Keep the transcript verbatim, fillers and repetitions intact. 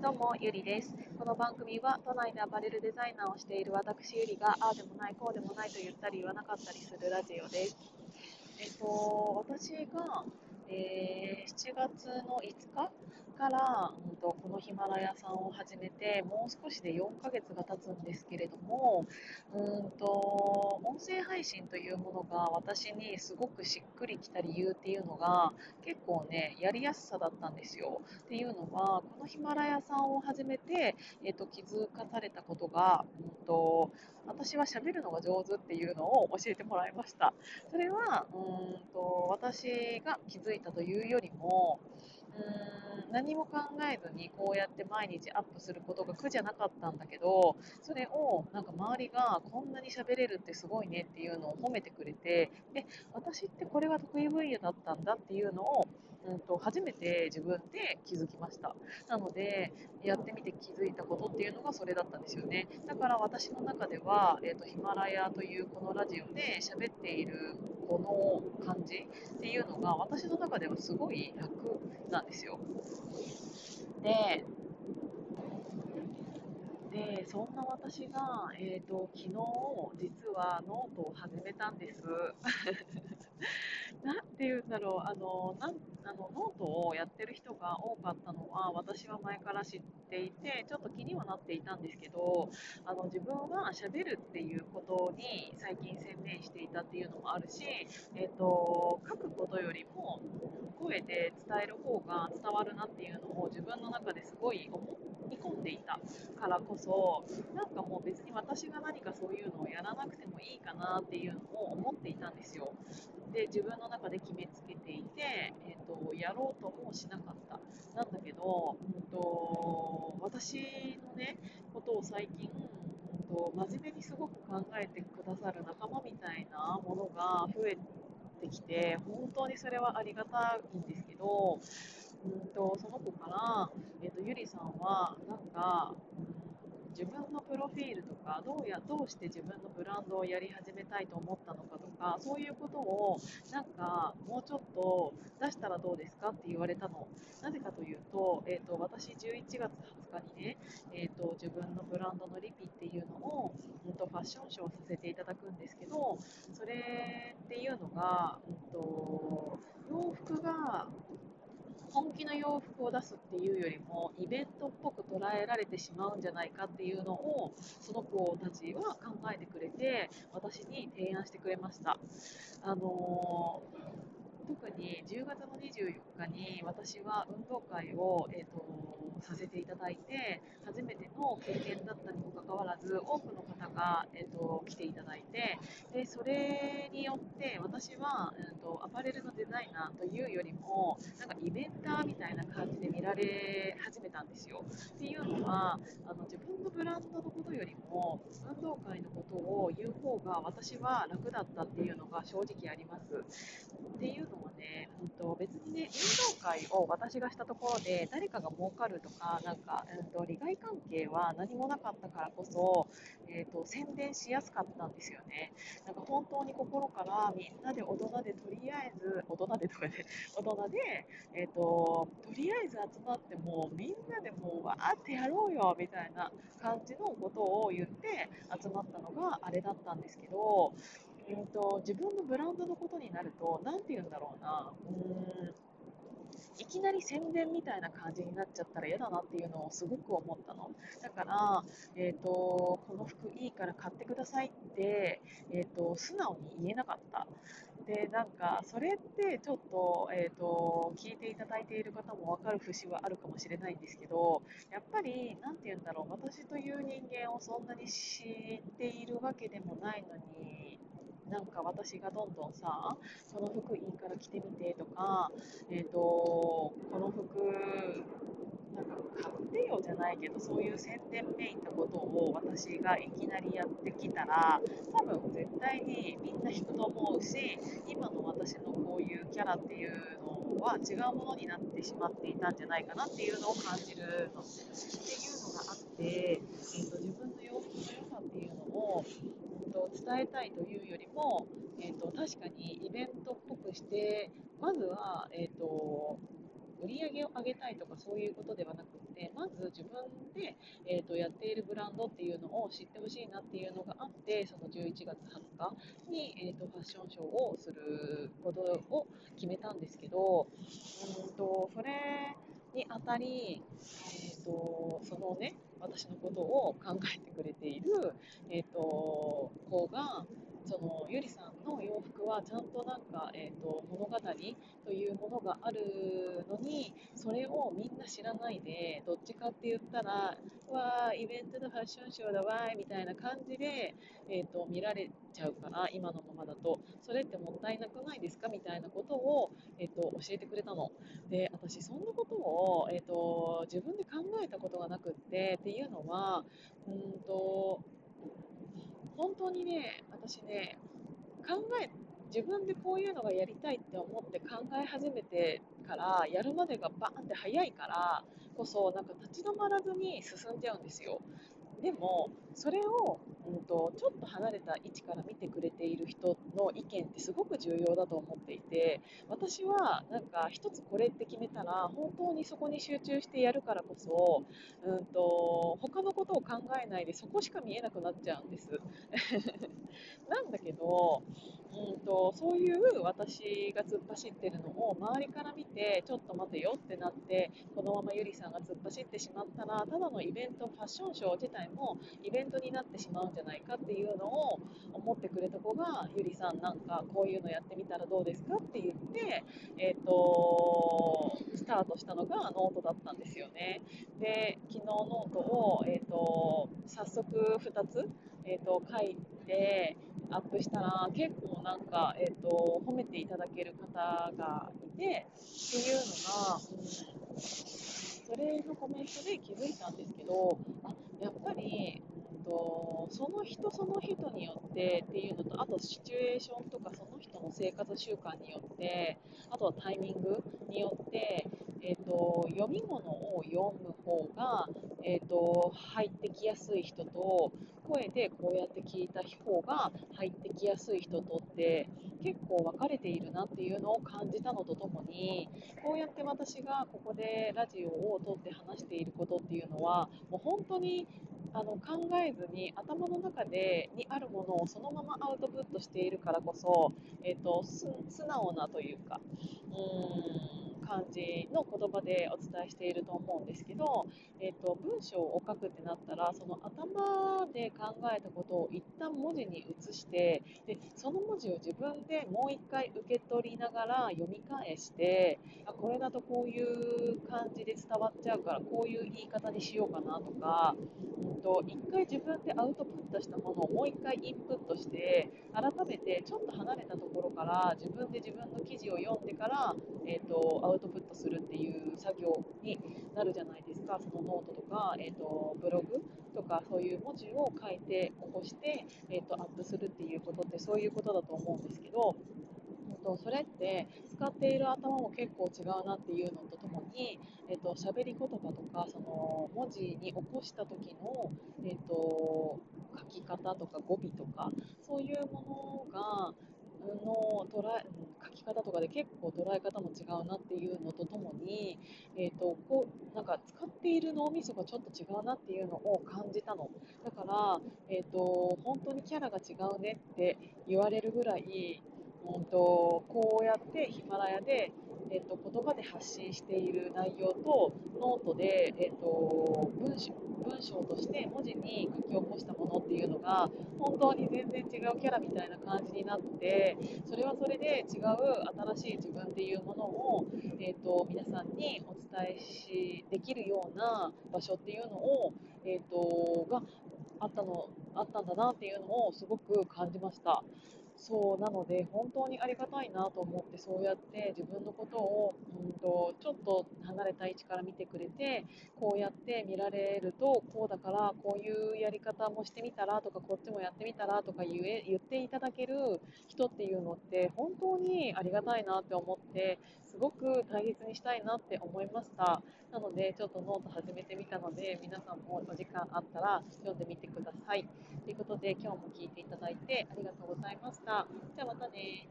どうも、ゆりです。この番組は都内でアパレルデザイナーをしている私ゆりがああでもないこうでもないと言ったり言わなかったりするラジオです。えっと、私が、えー、しちがつのいつかから、うん、とこのヒマラヤさんを始めてもう少しでよんかげつが経つんですけれども、うんと音声配信というものが私にすごくしっくりきた理由っていうのが結構ねやりやすさだったんですよ。っていうのはこのヒマラヤさんを始めて、えー、と気づかされたことが、うん、と私は喋るのが上手っていうのを教えてもらいました。それはうんと私が気づいたというよりもうーん何も考えずにこうやって毎日アップすることが苦じゃなかったんだけど、それをなんか周りがこんなに喋れるってすごいねっていうのを褒めてくれて、で私ってこれが得意分野だったんだっていうのを、うん、と初めて自分で気づきました。なのでやってみて気づいたことっていうのがそれだったんですよね。だから私の中では、えーと、ヒマラヤというこのラジオで喋っているこの感じっていうのが私の中ではすごい楽なんですよ。で、でそんな私が、えーと、昨日実はノートを始めたんです。なんていうんだろう、あのなんあのノートをやってる人が多かったのは私は前から知っていてちょっと気にはなっていたんですけど、あの自分は喋るっていうことに最近専念していたっていうのもあるし、えーと、書くことよりも声で伝える方が伝わるなっていうのを自分の中ですごい思い込んでいたからこそ、なんかもう別に私が何かそういうのをやらなくてもいいかなっていうのを思っていたんですよ。で自分の中で決めつけていて、えーと、やろうともしなかった。なんだけど、うんと、私のね、ことを最近、うんと、真面目にすごく考えてくださる仲間みたいなものが増えてきて、本当にそれはありがたいんですけど、うんと、その子から、えーと、ゆりさんはなんか、自分のプロフィールとかどうや、どうして自分のブランドをやり始めたいと思ったのかとか、そういうことをなんかもうちょっと出したらどうですかって言われたの。なぜかというと、えーと、私じゅういちがつはつかにね、えーと、自分のブランドのリピっていうのを、えーと、ファッションショーさせていただくんですけど、それっていうのが、えーと、洋服が本気の洋服を出すっていうよりもイベントっぽく捉えられてしまうんじゃないかっていうのをその子たちは考えてくれて私に提案してくれました。あのー、特にじゅうがつのにじゅうよっかに私は運動会を、えーとさせていただいて、初めての経験だったにもかかわらず多くの方が、えー、と来ていただいて、でそれによって私は、えー、とアパレルのデザイナーというよりもなんかイベンターみたいな感じで見られ始めたんですよ。っていうのはあの自分のブランドのことよりも運動会のことを言う方が私は楽だったっていうのが正直あります。っていうのはね、えー、と別にね運動会を私がしたところで誰かが儲かるとかなんか、うん、と利害関係は何もなかったからこそ、えー、と宣伝しやすかったんですよね。なんか本当に心からみんなで大人でとりあえず大人でとかで大人で、えー、ととりあえず集まってもうみんなでもうわーってやろうよみたいな感じのことを言って集まったのがあれだったんですけど、えー、と自分のブランドのことになるとなんて言うんだろうな、うーんいきなり宣伝みたいな感じになっちゃったら嫌だなっていうのをすごく思ったの。だから、えーと、この服いいから買ってくださいって、えーと、素直に言えなかった。で、なんかそれってちょっと、えーと、聞いていただいている方も分かる節はあるかもしれないんですけど、やっぱりなんて言うんだろう、私という人間をそんなに知っているわけでもないのに、なんか私がどんどんさ、この服いいから着てみてとか、えーと、この服なんか買ってよじゃないけど、そういう宣伝めいたことを私がいきなりやってきたら、多分絶対にみんな引くと思うし、今の私のこういうキャラっていうのは違うものになってしまっていたんじゃないかなっていうのを感じるのっていうのがあって、えーと、自分の洋服の良さっていうのを伝えたいというよりも、えーと、確かにイベントっぽくしてまずは、えーと、売り上げを上げたいとかそういうことではなくて、まず自分で、えー、とやっているブランドっていうのを知ってほしいなっていうのがあって、そのじゅういちがつはつかに、えー、とファッションショーをすることを決めたんですけど、うんとそれにあたり、えー、とそのね私のことを考えてくれている、えー、と子がそのゆりさんの洋服はちゃんとなんか、えー、と物語というものがあるのに、それをみんな知らないで、どっちかって言ったらわーイベントのファッションショーだわーみたいな感じで、えー、と見られちゃうから、今のままだとそれってもったいなくないですかみたいなことを、えー、と教えてくれたので、私そんなことを、えー、と自分で考えたことがなくって、っていうのはうーんと本当にね、私ね、考え、自分でこういうのがやりたいって思って考え始めてから、やるまでがバーンって早いからこそ、なんか立ち止まらずに進んじゃうんですよ。でも、それを、うんと、ちょっと離れた位置から見てくれている人の意見ってすごく重要だと思っていて、私はなんか一つこれって決めたら本当にそこに集中してやるからこそ、うんと他のことを考えないでそこしか見えなくなっちゃうんですなんだけど、うんとそういう私が突っ走ってるのを周りから見て、ちょっと待てよってなって、このままゆりさんが突っ走ってしまったら、ただのイベント、ファッションショー自体もイベントになってしまうんじゃないかっていうのを思ってくれた子が、ゆりさんなんかこういうのやってみたらどうですかって言って、えー、とスタートしたのがノートだったんですよね。で、昨日ノートを、えー、と早速ふたつ、えー、と書いてアップしたら、結構なんか、えー、と褒めていただける方がいてっていうのが、うん、それのコメントで気づいたんですけど、あやっぱりその人その人によってっていうのと、あとシチュエーションとかその人の生活習慣によって、あとはタイミングによって、えー、と読み物を読む方が、えー、と入ってきやすい人と、声でこうやって聞いた方が入ってきやすい人とって結構分かれているなっていうのを感じたのとともに、こうやって私がここでラジオを撮って話していることっていうのは、もう本当にあの考えずに頭の中でにあるものをそのままアウトプットしているからこそ、えー、と素直なというか、うーん感じの言葉でお伝えしていると思うんですけど、えー、と文章を書くってなったら、その頭で考えたことを一旦文字に移して、でその文字を自分でもう一回受け取りながら読み返して、あこれだとこういう感じで伝わっちゃうからこういう言い方にしようかなとか、一回自分でアウトプットしたものをもう一回インプットして、改めてちょっと離れたところから自分で自分の記事を読んでから、えー、とアウトプットするっていう作業になるじゃないですか。そのノートとか、えー、とブログとかそういう文字を書いて起こして、えー、とアップするっていうことってそういうことだと思うんですけど、それって使っている頭も結構違うなっていうのとともに、えっと、喋り言葉とかその文字に起こした時の、えっと、書き方とか語尾とかそういうものがの捉え書き方とかで結構捉え方も違うなっていうのとともに、えー、とこうなんか使っている脳みそがちょっと違うなっていうのを感じたのだから、えー、と本当にキャラが違うねって言われるぐらい、うん、とこうやってヒマラヤで、えー、と言葉で発信している内容とノートで、えー、と 文章、文章として文字に書き起こしたものっていうのが本当に全然違うキャラみたいな感じになって、それはそれで違う新しい自分っていうものを、えー、と皆さんにお伝えしできるような場所っていうのを、えー、とがあったの、あったんだなっていうのをすごく感じました。そうなので本当にありがたいなと思って、そうやって自分のことを、うん、とちょっと離れた位置から見てくれて、こうやって見られるとこうだからこういうやり方もしてみたらとか、こっちもやってみたらとか言え、言っていただける人っていうのって本当にありがたいなって思って、すごく大切にしたいなって思いました。なのでちょっとノート始めてみたので、皆さんもお時間あったら読んでみてください。ということで今日も聞いていただいてありがとうございました。じゃあまたね。